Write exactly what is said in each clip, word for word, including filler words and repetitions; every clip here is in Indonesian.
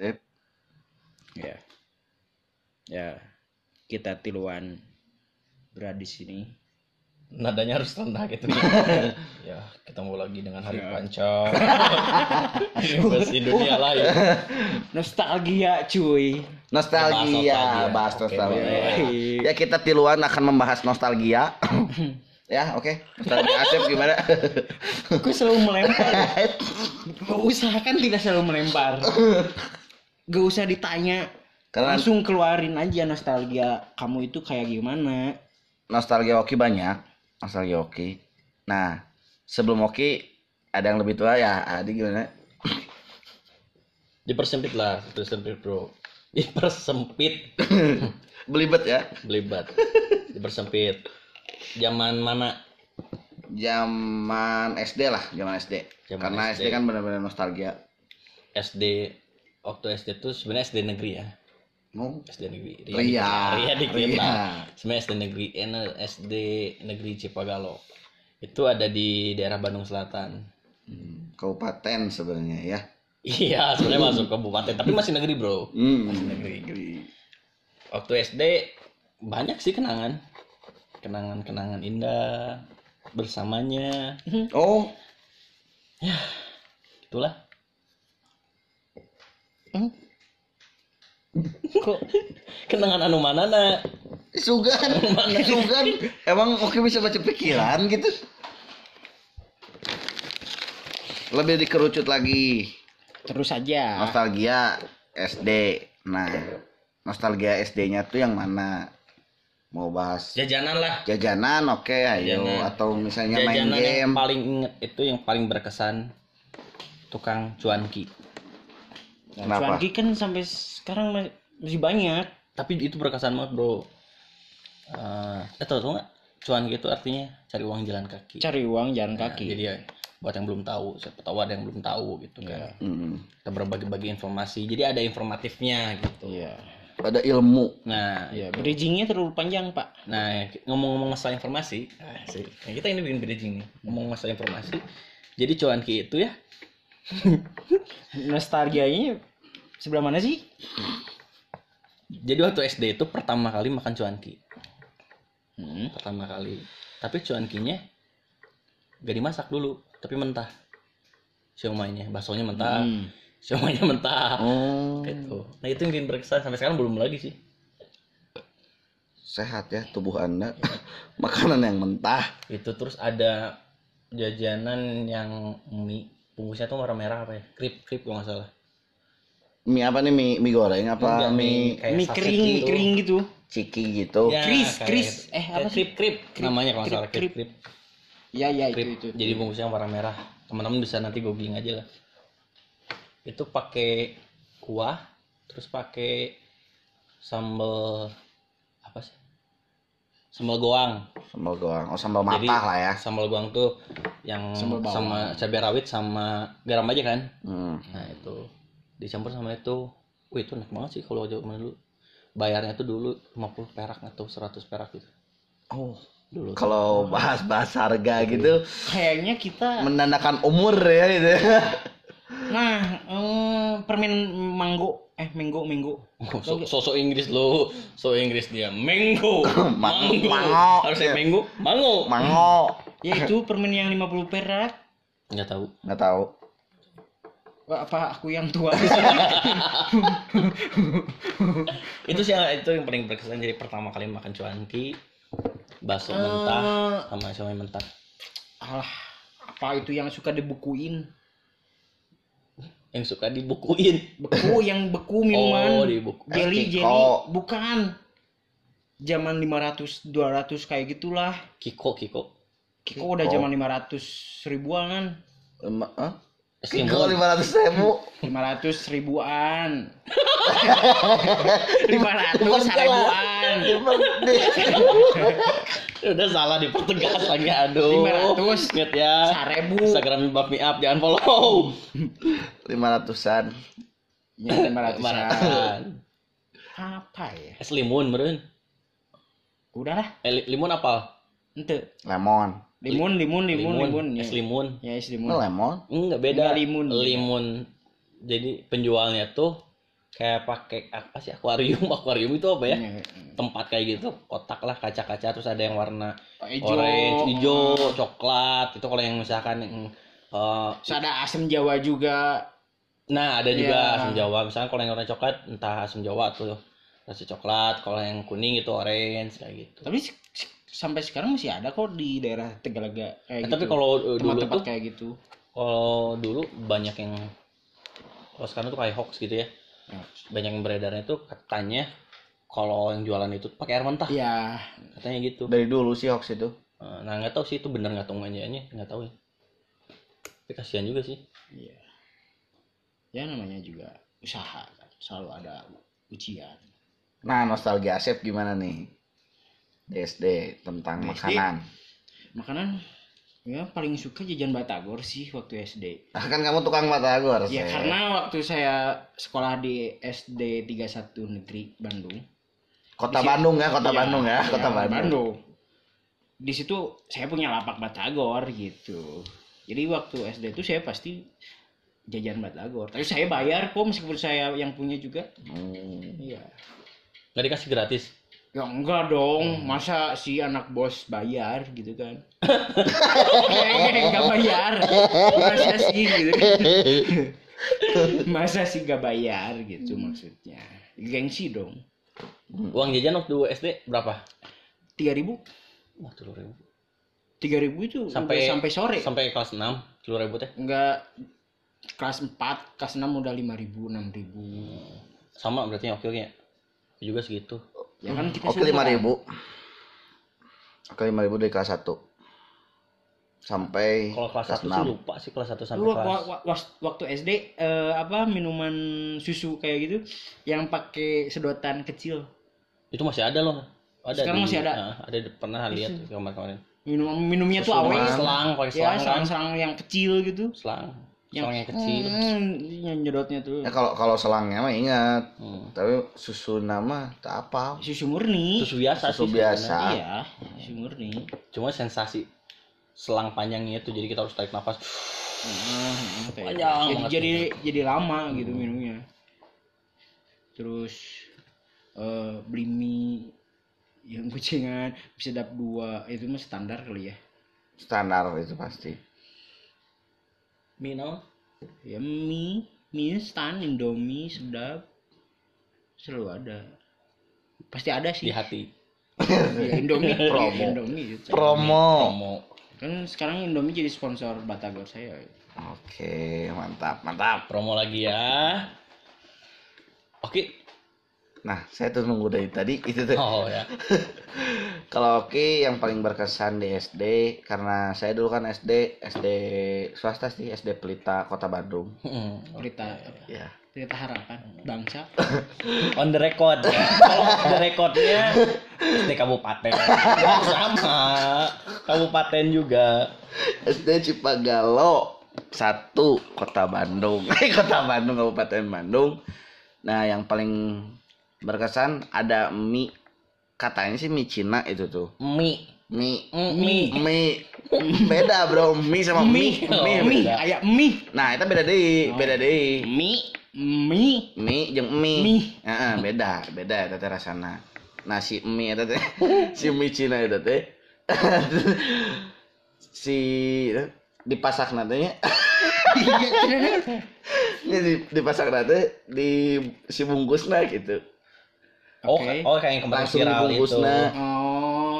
Sip. Ya. Ya. Kita tiluan berada di sini. Nadanya harus rendah gitu. Ya, ketemu lagi dengan Hari ya. Panca. Bahas dunia lain. Nostalgia, cuy. Nostalgia, bahas nostalgia. Okay, ya, kita tiluan akan membahas nostalgia. Ya, oke. Okay. Nostalgia Asep gimana? Aku selalu melempar. Usahakan tidak selalu melempar. Gak usah ditanya. Karena langsung keluarin aja nostalgia kamu itu kayak gimana. Nostalgia Oki banyak. Nostalgia Oki. Nah, sebelum Oki ada yang lebih tua ya. Adi gimana? Dipersempit lah, dipersempit bro. Dipersempit. Belibet ya? Belibet. Dipersempit. Zaman mana? Zaman S D lah, zaman S D. Zaman karena S D, S D kan benar-benar nostalgia. S D waktu S D tuh sebenarnya S D negeri ya. Oh. S D negeri. Ria. Ria, Ria dikit Ria. Lah. Sebenarnya S D negeri, S D Negeri Cipagalo. Itu ada di daerah Bandung Selatan. Hmm. Kabupaten sebenarnya ya. Iya, sebenarnya masuk kabupaten, tapi masih negeri, bro. Hmm. Masih negeri. negeri. Waktu S D banyak sih kenangan. Kenangan-kenangan indah bersamanya. Oh. Ya. Itulah. Hmm? Kok kenangan anu manana? Sugan, Sugan. Emang Oki bisa baca pikiran gitu. Lebih dikerucut lagi. Terus aja. Nostalgia S D. Nah, nostalgia S D-nya tuh yang mana? Mau bahas jajanan lah. Jajanan, oke, okay, ayo. Atau misalnya jajanan main game. Jajanan yang paling inget itu yang paling berkesan tukang cuanki. Kenapa? Cuanki kan sampai sekarang masih banyak, tapi itu berkesan banget, bro. Uh, eh, tau tau nggak? Cuanki itu artinya cari uang jalan kaki. Cari uang jalan nah, kaki. Jadi ya, buat yang belum tahu, siapa tahu ada yang belum tahu gitu kan. Yeah. Mm-hmm. Kita berbagi-bagi informasi, jadi ada informatifnya gitu. Iya. Yeah. Ada ilmu. Nah, ya, bridgingnya terlalu panjang, Pak. Nah, ngomong-ngomong masalah informasi, nah, kita ini bikin bridging nih. Ngomong masalah informasi. Jadi cuanki itu ya. Nostalgianya sebelah mana sih? Jadi waktu S D itu pertama kali makan cuanki. Hmm. Pertama kali. Tapi cuankinya gak dimasak dulu, tapi mentah. Siomainya, baksonya mentah. Hmm. Semuanya mentah. Oh. Gitu. Nah itu yang bikin berkesan. Sampai sekarang belum lagi sih. Sehat ya tubuh Anda. Makanan yang mentah. Itu terus ada jajanan yang mie bungkusnya tuh merah-merah apa ya? Krip, krip kalau nggak salah. Mie apa nih? Mie, mie goreng apa? Enggak, mie mie, mie kering, gitu. kering gitu. Ciki gitu. Ya, kris, kris. Gitu. Eh apa sih? Krip, krip, krip namanya kalau nggak salah. Krip, krip. Ya, ya krip. Itu, itu. Jadi bungkusnya merah-merah. Teman-teman bisa nanti googling aja lah. Itu pakai kuah, terus pakai sambal apa sih? Sambal goang. Sambal goang. Oh, sambal matah. Jadi, lah ya. Sambal goang tuh yang sama cabai rawit sama garam aja kan? Hmm. Nah, itu dicampur sama itu. Wih, itu enak banget sih kalau jauh dulu. Bayarnya tuh dulu lima puluh perak atau seratus perak gitu. Oh. Dulu kalau bahas-bahas harga dulu. Gitu, kayaknya kita menandakan umur ya gitu. Nah, um, permen manggo, eh minggu minggu. So, sosok Inggris lo, so Inggris dia minggu, manggo, harusnya minggu, manggo, manggo. Ya itu permen yang lima puluh perak. Nggak tahu, nggak tahu. Wah, apa aku yang tua? Itu sih itu yang paling berkesan. Jadi pertama kali makan cuanki, bakso uh, mentah sama siomay mentah. Alah, apa itu yang suka dibukuin? Yang suka dibukuin. Beku yang beku minuman. Oh, dibuku. Jelly, jelly. Bukan. Zaman lima ratus, dua ratus kayak gitulah. Kiko, Kiko. Kiko, Kiko. Udah zaman lima ratus ribuan. Lima, huh? Kiko lima ratus ribu. lima ratus ribuan. lima ratus ribuan. Udah salah dipertegas lagi, aduh. lima ratus. Ingat ya. seribu. Instagram bap me up, jangan follow. lima ratusan. Ya, lima ratusan. Apa ya? Es limun, meren. Udah lah. Eh, limun apa? Ente. Lemon. Limun, limun, limun, limun. Es limun. Ya, es limun. Lemon. Enggak beda. Limun. Limun. Jadi penjualnya tuh kayak pakai apa sih, akuarium akuarium itu apa ya, tempat kayak gitu, kotak lah, kaca-kaca, terus ada yang warna orange, hijau, coklat. Itu kalau yang misalkan yang, uh, terus ada asam Jawa juga. Nah, ada juga yeah. asam Jawa. Misalkan kalau yang warna coklat entah asam Jawa tuh nasi coklat, kalau yang kuning itu orange kayak gitu. Tapi sampai sekarang masih ada kok di daerah Tegalaga kayak nah, gitu. Tapi kalau dulu tuh kayak gitu. Kalau dulu banyak yang kalau sekarang tuh kayak hoax gitu ya. Banyak yang beredarnya tuh katanya kalau yang jualan itu pakai air mentah. Iya, katanya gitu. Dari dulu sih hoax itu. Nah, enggak tahu sih itu benar enggak tahu manjaannya, enggak tahu ya. Tapi kasihan juga sih. Iya. Ya namanya juga usaha kan, selalu ada ujian. Nah, nostalgia Asep gimana nih? D S D tentang S D. Makanan. Makanan ya paling suka jajan batagor sih waktu S D. Ah, kan kamu tukang batagor. Ya saya. Karena waktu saya sekolah di S D tiga puluh satu Negeri Bandung. Kota disitu, Bandung ya, Kota ya, Bandung ya, Kota ya, Bandung. Bandung. Di situ saya punya lapak batagor gitu. Jadi waktu S D itu saya pasti jajan batagor, tapi saya bayar kok meskipun saya yang punya juga. Iya. Hmm. Gak dikasih gratis? Ya enggak dong, hmm. masa si anak bos bayar gitu kan? eh, gak bayar, masa sih gitu kan? masa sih gak bayar gitu hmm. maksudnya? Gengsi dong. Uang jajan waktu S D berapa? Tiga ribu? Wah, tiga ribu. Tiga ribu itu sampai sampai sore. Sampai kelas enam, tiga ribu teh? Enggak. Kelas empat, kelas enam udah lima ribu, enam ribu. Sama berarti ya, oke-oke ya? Juga segitu. Ya kan kita oke lima ribu. Oke lima ribu dari kelas satu. Sampai kalau kelas, kelas satu enam. Sih lupa sih kelas satu sampai lu, kelas. Wa- wa- wa- waktu S D eh, apa minuman susu kayak gitu yang pakai sedotan kecil. Itu masih ada loh. Ada. Sekarang di, masih ada. Nah, ada pernah lihat kemarin-kemarin. Minum minumnya tuh awet selang, pakai selang, ya, selang-selang kan? Yang kecil gitu. Selang. Selangnya kecil, yang nyedotnya tuh. Ya kalau kalau selangnya mah ingat, hmm. tapi susu nama tak apa. Susu murni. Susu biasa. Susu, susu biasa. Susu iya, susu murni. Cuma sensasi selang panjangnya tuh, jadi kita harus tarik nafas. Hmm, panjang. Jadi jadi, jadi lama gitu hmm. minumnya. Terus uh, beli mie yang kucingan bisa dapat dua, itu mah standar kali ya. Standar itu pasti. Mino, ya mie, mie instan, Indomie, sedap, selalu ada, pasti ada sih. Di hati. Ya, Indomie promo. Indomie, gitu. Promo. Promo. Kan sekarang Indomie jadi sponsor batagor saya. Oke, mantap, mantap. Promo lagi ya. Oke. Nah, saya tuh nunggu dari tadi itu tuh. Oh ya. Kalau oke yang paling berkesan di S D, karena saya dulu kan S D S D swasta sih, S D Pelita Kota Bandung. Hmm, Pelita okay. ya. Pelita Harapan Bangsa. On the record. Kalau on the recordnya S D Kabupaten. Sama. Kabupaten juga. S D Cipagalo satu Kota Bandung. Kota Bandung, Kabupaten Bandung. Nah, yang paling berkesan ada mie, katanya sih mie Cina itu tuh. Mie, mie, mie, mie. Beda bro, mie sama mie. Mie, mie, kayak mie. Nah, itu beda deh, oh. beda deh. Mie, mie, mie, jeung mie. Mie. Heeh, beda, beda eta teh rasana. Nah, si mie eta teh, si mie Cina eta teh. si dipasakna teh nya. Ini dipasakna teh di si bungkusna gitu. Oh, okay. oh kayak yang kemarin langsung viral itu. Oh.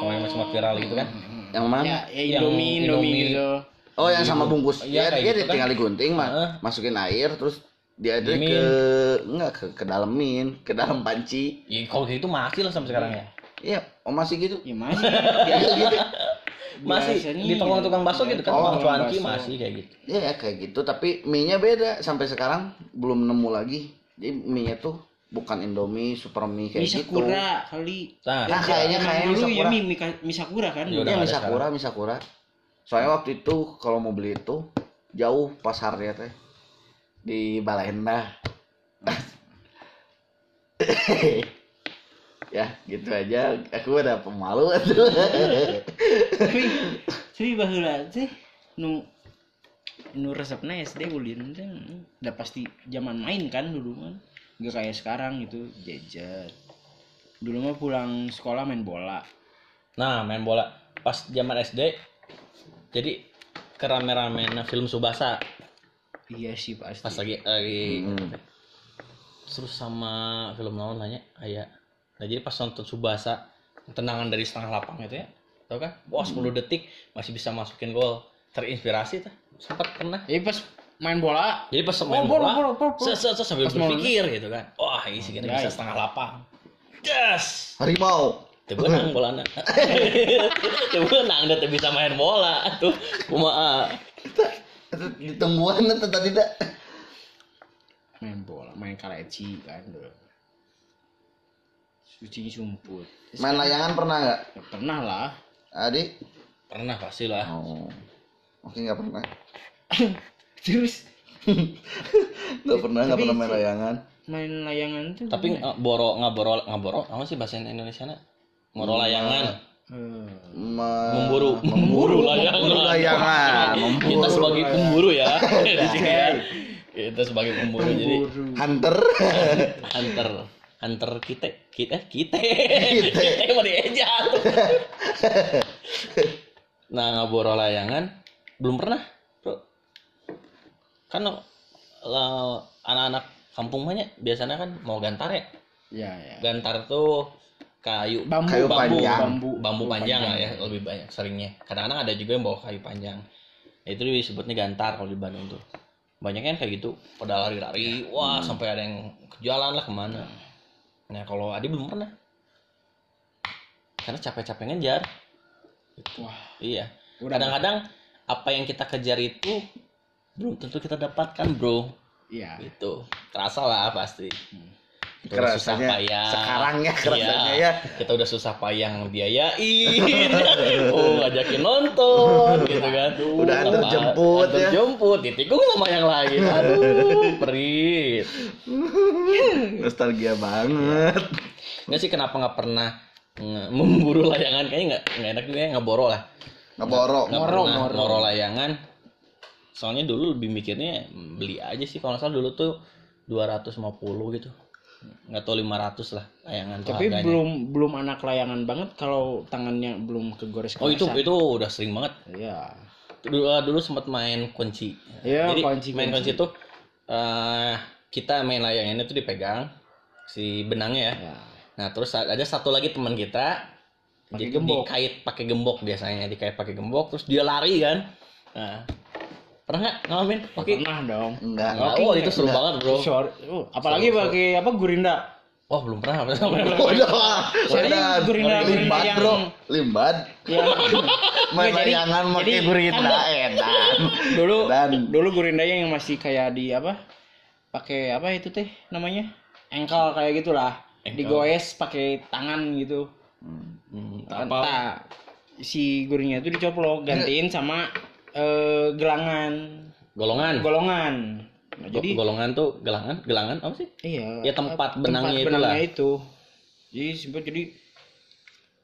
Kemarin sempat viral gitu kan. Yang mana? Ya, ya Indomie, yang Indomie, Indomie gitu. Oh, yang sama bungkus. Iya, ya, dia gitu tinggal kan digunting, mah. Uh. Masukin air terus dia ada ke enggak ke ke dalam min, ke dalam panci. Ya kalau gitu masih lah sampai sekarang ya. Iya, oh masih gitu. Ya masih. Dia gitu. Masih biasanya di tongkang tukang bakso gitu kan, tukang cuanki masih kayak gitu. Iya, kayak gitu, tapi mie-nya beda sampai sekarang belum nemu lagi. Jadi mie-nya tuh bukan Indomie, Supermi kayak Mi Sakura, gitu. Kali. Nah, nah kayaknya kayak Mi Sakura. Ya, mi, mi Sakura kan? Iya, Mi Sakura, Mi Sakura. Soalnya waktu itu kalau mau beli itu jauh pasarnya teh. Di Balenda. Ya, gitu aja. Aku udah pemalu atuh. Tapi tapi baheula teh nu nu resepna S D ulin teh udah pasti zaman main kan dulu kan. Gak kayak sekarang gitu, gadget. Dulu mah pulang sekolah main bola. Nah, main bola pas zaman S D. Jadi kerame-ramenya film Tsubasa. Iya sih pasti. Pas lagi lagi. Hmm. Terus sama film lawan nanya, kayak nah jadi pas nonton Tsubasa, tendangan dari setengah lapang itu ya. Tahu kan? Wah, sepuluh hmm. detik masih bisa masukin gol. Terinspirasi tuh. Sempat pernah. Jadi pas main bola, jadi pas main oh, bola, bola, bola, bola. Se, se, se, sambil berpikir bola. Gitu kan, wah ini sih kita oh, bisa setengah lapang, yes, harimau, tiba nang bola nak, tiba nang udah bisa main bola tuh, kumaha, temuan tentang tidak, main bola, main kaleci kan, suci sumput, main layangan pernah nggak? Ya, pernah lah, Adi, pernah pasti lah, oh. Oke nggak pernah. Terus nggak pernah nggak pernah main layangan main layangan tuh tapi uh, boro nggak boro nggak boro apa sih bahasa Indonesia nak boro layangan Ma... memburu memburu layangan memburu layangan memburu. Kita sebagai pemburu ya kita sebagai pemburu, pemburu. Jadi hunter hunter hunter kita kita kita kita mau diejak. Nah nggak boro layangan belum pernah kan lah, anak-anak kampung banyak biasanya kan mau gantar ya, ya, ya. Gantar tuh kayu bambu kayu bambu, panjang. bambu bambu panjang, panjang lah ya lebih banyak seringnya. Kadang-kadang ada juga yang bawa kayu panjang, nah, itu disebutnya gantar kalau di Bandung tuh banyaknya kayak gitu pada lari-lari ya. Wah hmm. sampai ada yang kejualan lah kemana. Nah kalau Adi belum pernah karena capek-capek ngejar gitu. Wah iya kadang-kadang apa yang kita kejar itu belum tentu kita dapatkan bro, iya itu terasa lah pasti. Kita kerasanya sekarang ya kerasanya ya, ya kita udah susah payah biayain, oh ajakin nonton, gitu kan, udah antar jemput, antar ya. jemput, ditikung sama yang lain, aduh perit, nostalgia banget. Nggak sih kenapa nggak pernah memburu layangan kayaknya nggak nggak enak juga nggak boro lah, nggak boro, nggak boro layangan. Soalnya dulu lebih mikirnya beli aja sih kalau nggak salah dulu tuh dua ratus lima puluh gitu nggak tahu lima ratus lah layangan tapi harganya. belum belum anak layangan banget kalau tangannya belum kegores kerasan. Oh itu itu udah sering banget ya dulu dulu sempat main kunci ya, jadi kunci, main kunci, kunci tuh uh, kita main layangannya tuh dipegang si benangnya ya, ya. Nah terus ada satu lagi teman kita pake jadi gembok. Dikait pakai gembok biasanya dikait pakai gembok terus dia lari kan nah pernah nggak ngalamin? Oke. Pernah dong. Enggak. Oh itu seru enggak. banget bro. Sure. Uh, apalagi pakai apa gurinda? Wah oh, belum pernah. Udah. Soalnya gurinda gurinda yang bro. Limbat. Ya. Main layangan pakai gurinda edan. Dulu dan dulu gurindanya yang masih kayak di apa? Pakai apa itu teh namanya? Engkel kayak gitulah. Digoes pakai tangan gitu. Hmm. Apa? Si guringnya itu dicoplok gantiin sama Uh, gelangan golongan golongan nah, jadi golongan tuh gelangan gelangan apa sih iya ya tempat benangnya, tempat benangnya itu jadi simpel jadi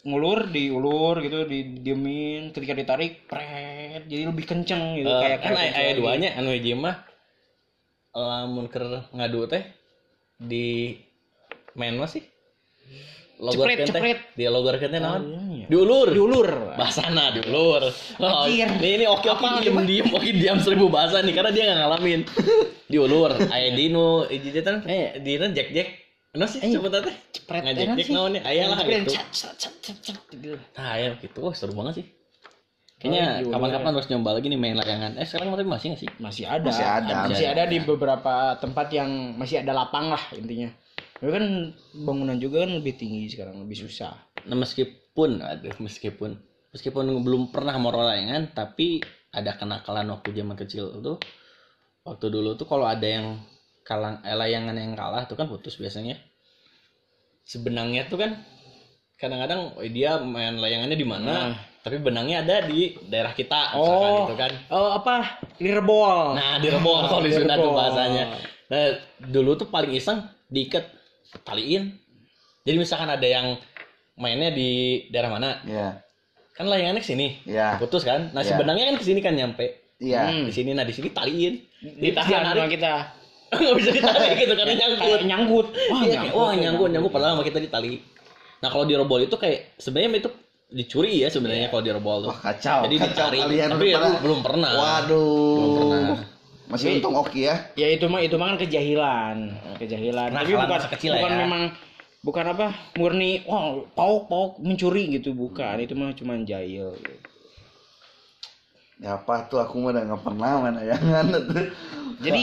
ngulur diulur gitu didiemin ketika ditarik pret jadi lebih kenceng gitu uh, kayak kan ayat duanya anu aja mah lamun keur ngadu teh di main masih Cepret, cepret. Dia logorkan teh naon? Diulur. Diulur. Basana diulur. Oh, ini ini oke oke diem diem oke diam seribu bahasa nih karena dia nggak ngalamin. Diulur. Aya di nu hiji teh eh di na jek jek. Anu sih coba teh cepret ngajek jek naon nih? Aya lah gitu. Nah, ya gitu. Wah, seru banget sih. Kayaknya kapan-kapan harus nyoba lagi nih main layangan. Eh sekarang masih nggak sih? Masih ada. Masih ada. Masih ada di beberapa tempat yang masih ada lapang lah intinya. Tapi kan bangunan juga kan lebih tinggi sekarang, lebih susah. Nah meskipun, aduh, meskipun, meskipun belum pernah moro layangan, tapi ada kenakalan waktu zaman kecil tuh. Waktu dulu tuh kalau ada yang kalang, eh, layangan yang kalah tuh kan putus biasanya. Sebenangnya tuh kan, kadang-kadang dia main layangannya di mana, nah. tapi benangnya ada di daerah kita, misalkan oh, gitu kan. Oh, apa? Di rebol. Nah di rebol, kalau di Sunda tuh bahasanya. Nah dulu tuh paling iseng diikat. Taliin. Jadi misalkan ada yang mainnya di daerah mana? Yeah. Kan layangannya ke sini. Yeah. Putus kan? Nah, yeah. sebenarnya kan ke sini kan nyampe. Iya. Yeah. Hmm. Di sini nah di sini taliin. Ditahan sama kita. nggak bisa ditarik gitu karena nyangkut. Nyangkut. Wah, ya, nyangkut. Wah, nyangkut, nyangkut padahal sama kita ditali. Nah, kalau dirobol itu kayak sebenarnya itu dicuri ya sebenarnya yeah. Kalau dirobol tuh. Wah, kacau. Jadi dicari. Tapi ya, belum pernah. Waduh. Belum pernah. Masih untung Oki ya. Ya itu mah itu mah kan kejahilan. Kejahilan. Nah, tapi bukan kecil bukan ya. Memang bukan apa? Murni wah, oh, pauk-pauk mencuri gitu bukan. Itu mah cuma jahil. Ya apa tuh aku mah enggak pernah mana jangan tuh. Jadi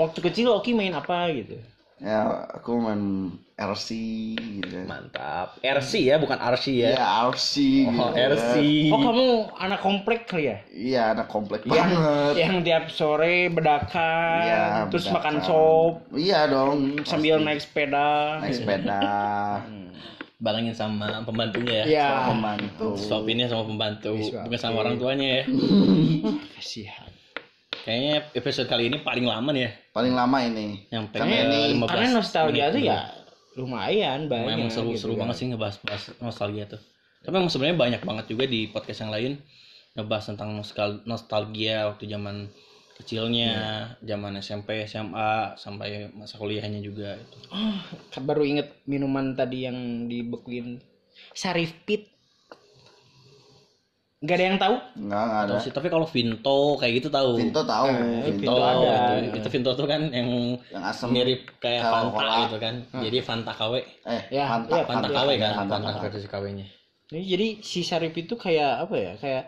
waktu kecil Oki main apa gitu? Ya aku main R C gitu. Mantap. R C ya bukan R C ya. Iya R C. Oh, gitu R C. Ya. Oh kamu anak komplek kali ya? Iya anak komplek ya, banget. Yang tiap sore bedakan, ya, terus bedakan. Makan sop. Iya dong. Sambil pasti. Naik sepeda. Naik sepeda. Barengin sama pembantunya ya, ya. Sama pembantu. Suapinnya sama pembantu, ya, bukan sama orang tuanya ya. Kasihan. Kayaknya episode kali ini paling lama nih ya. Paling lama ini. Yang pengen lima belas. Karena nostalgia tuh ya lumayan banyak. Memang seru-seru gitu banget ya. Sih ngebahas-bahas nostalgia tuh. Tapi memang sebenarnya banyak banget juga di podcast yang lain ngebahas tentang nostalgia waktu zaman kecilnya, ya. Zaman S M P, S M A, sampai masa kuliahnya juga. Oh, baru inget minuman tadi yang dibekuin Sarif Pit. Gak ada yang tahu? Nggak, nggak ada. Tapi kalau Vinto kayak gitu tahu. Vinto tahu. Eh, Vinto, Vinto ada. Itu, itu Vinto tuh kan yang, yang asem, mirip kayak Fanta kola. Gitu kan. Hmm. Jadi Fanta K W. Eh, ya, Fanta, ya, Fanta, Fanta K W kan. Fanta, Fanta, Fanta versi K W-nya. Jadi si Sarif itu kayak apa ya? Kayak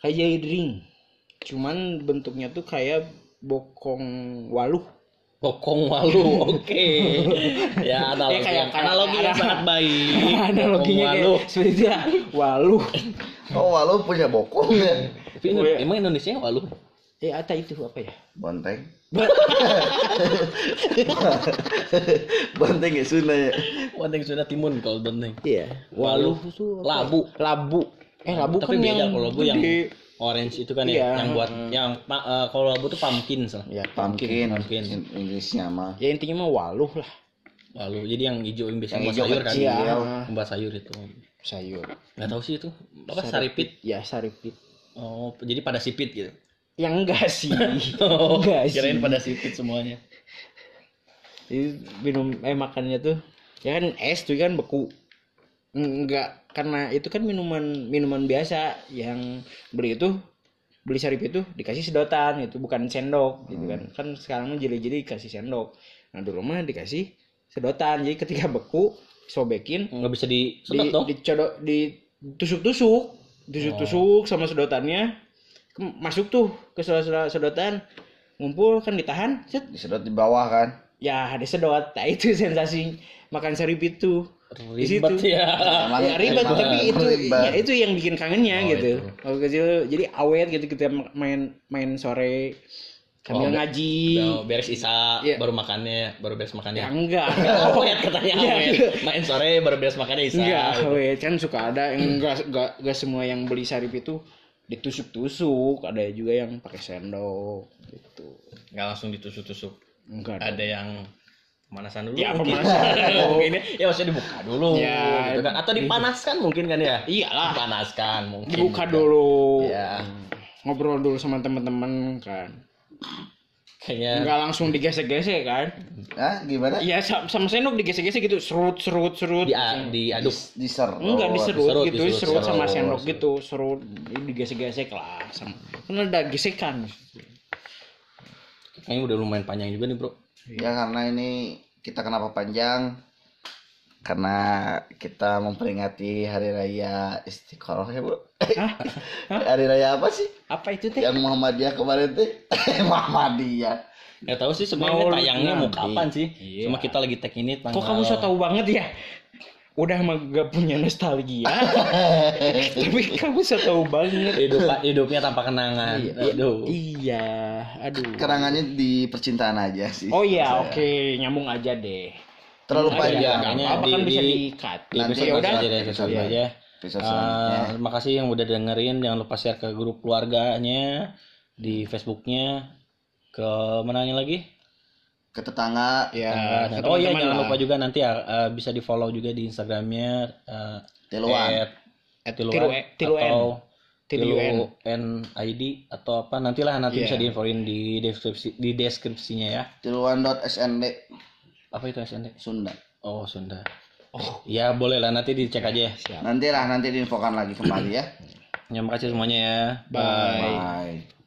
kayak jadi drink. Cuman bentuknya tuh kayak bokong waluh. Bokong waluh, oke. Okay. Ya, analogi, ya kayak, analogi yang sangat baik. Analoginya waluh. Seperti waluh. Oh, waluh punya bokong ya? Emang Indonesia waluh? Ya, ada itu apa ya? Bonteng. Bonteng ya Sunda ya. Bonteng Sunda Timun kalau bonteng. Iya. Waluh itu labu. Labu. Eh, labu tapi kan beda yang kalau labu yang orange itu kan ya, ya yang buat hmm. yang uh, kalau labu tuh pumpkin salah. Ya, pumpkin, pumpkin. pumpkin. Inggrisnya mah. Ya intinya mah waluh lah. Waluh. Jadi yang hijau yang biasa buat sayur kan. Iya, buat sayur itu. Sayur. Enggak tahu sih itu. Apa saripit? Ya, saripit. Oh, jadi pada sipit gitu. Yang enggak sih. Oh, enggak sih. Kirain pada sipit semuanya. Jadi minum eh makannya tuh ya kan es tuh kan beku. Enggak, karena itu kan minuman minuman biasa yang beli itu beli Sarip itu dikasih sedotan itu bukan sendok hmm. gitu kan kan sekarang jeli-jeli dikasih sendok. Nah dulu mah dikasih sedotan jadi ketika beku sobekin nggak bisa disedot dong dicodok ditusuk-tusuk tusuk-tusuk oh. Sama sedotannya masuk tuh ke sedotan ngumpul kan ditahan set disedot di bawah kan ya disedot nah, itu sensasi makan Sarip itu ribet ya. Ya ribet tapi itu ribet. Ya itu yang bikin kangennya oh, gitu kalau kecil jadi awet gitu kita main main sore sambil oh, ngaji beres isa yeah. Baru makannya baru beres makannya ya, enggak awet katanya awet main sore baru beres makannya isa enggak awet kan suka ada yang enggak enggak enggak semua yang beli Sarip itu ditusuk-tusuk ada juga yang pakai sendok gitu enggak langsung ditusuk-tusuk enggak ada yang pemanasan dulu ya pemanasan mungkin ya maksudnya dibuka dulu ya, gitu kan atau dipanaskan mungkin kan ya iyalah dipanaskan mungkin dibuka gitu. Dulu ya. Ngobrol dulu sama teman-teman kan kayaknya nggak langsung digesek-gesek kan ah gimana ya sama sendok digesek-gesek gitu serut serut serut di diaduk diserut enggak diserut, diserut gitu diserut, serut sama sendok serut. Gitu serut digesek-gesek lah sama kan ada gesekan kayaknya udah lumayan panjang juga nih bro. Ya karena ini kita kenapa panjang karena kita memperingati Hari Raya Istiqoroh ya bro. Hah? Hah? Hari Raya apa sih? Apa itu teh? Yang Muhammadiyah kemarin teh. Muhammadiyah. Gak tahu sih sebenarnya tayangnya mau kapan sih? Iya. Cuma kita lagi tag ini tanggal. Kok kamu so tahu banget ya? Udah mah gak punya nostalgia. Tapi kamu so tahu banget. Hidup, hidupnya tanpa kenangan. Iya. Aduh. Iya. Aduh. Kenangannya di percintaan aja sih. Oh iya, oke, okay. Nyambung aja deh. Terlalu panjang. Apa kan bisa di-cut. Nanti ya udah aja deh, sesuai aja. Uh, terima kasih yang udah dengerin, jangan lupa share ke grup keluarganya di Facebooknya. Ke mananya lagi? Ke tetangga ya. Nah, oh iya, jangan lupa juga nanti uh, bisa di-follow juga di Instagramnya uh, Tiluan. At, at Tiluan. Tiluan. Atau T D U N I D atau apa nantilah nanti yeah. bisa diinfoin di deskripsi di deskripsinya ya. Tiluan.snd. Apa itu S N D? Sunda. Oh, Sunda. Oh, ya bolehlah nanti dicek aja ya. Siap. Nantilah nanti diinfokan lagi kembali ya. Terima kasih semuanya ya. Bye. Bye.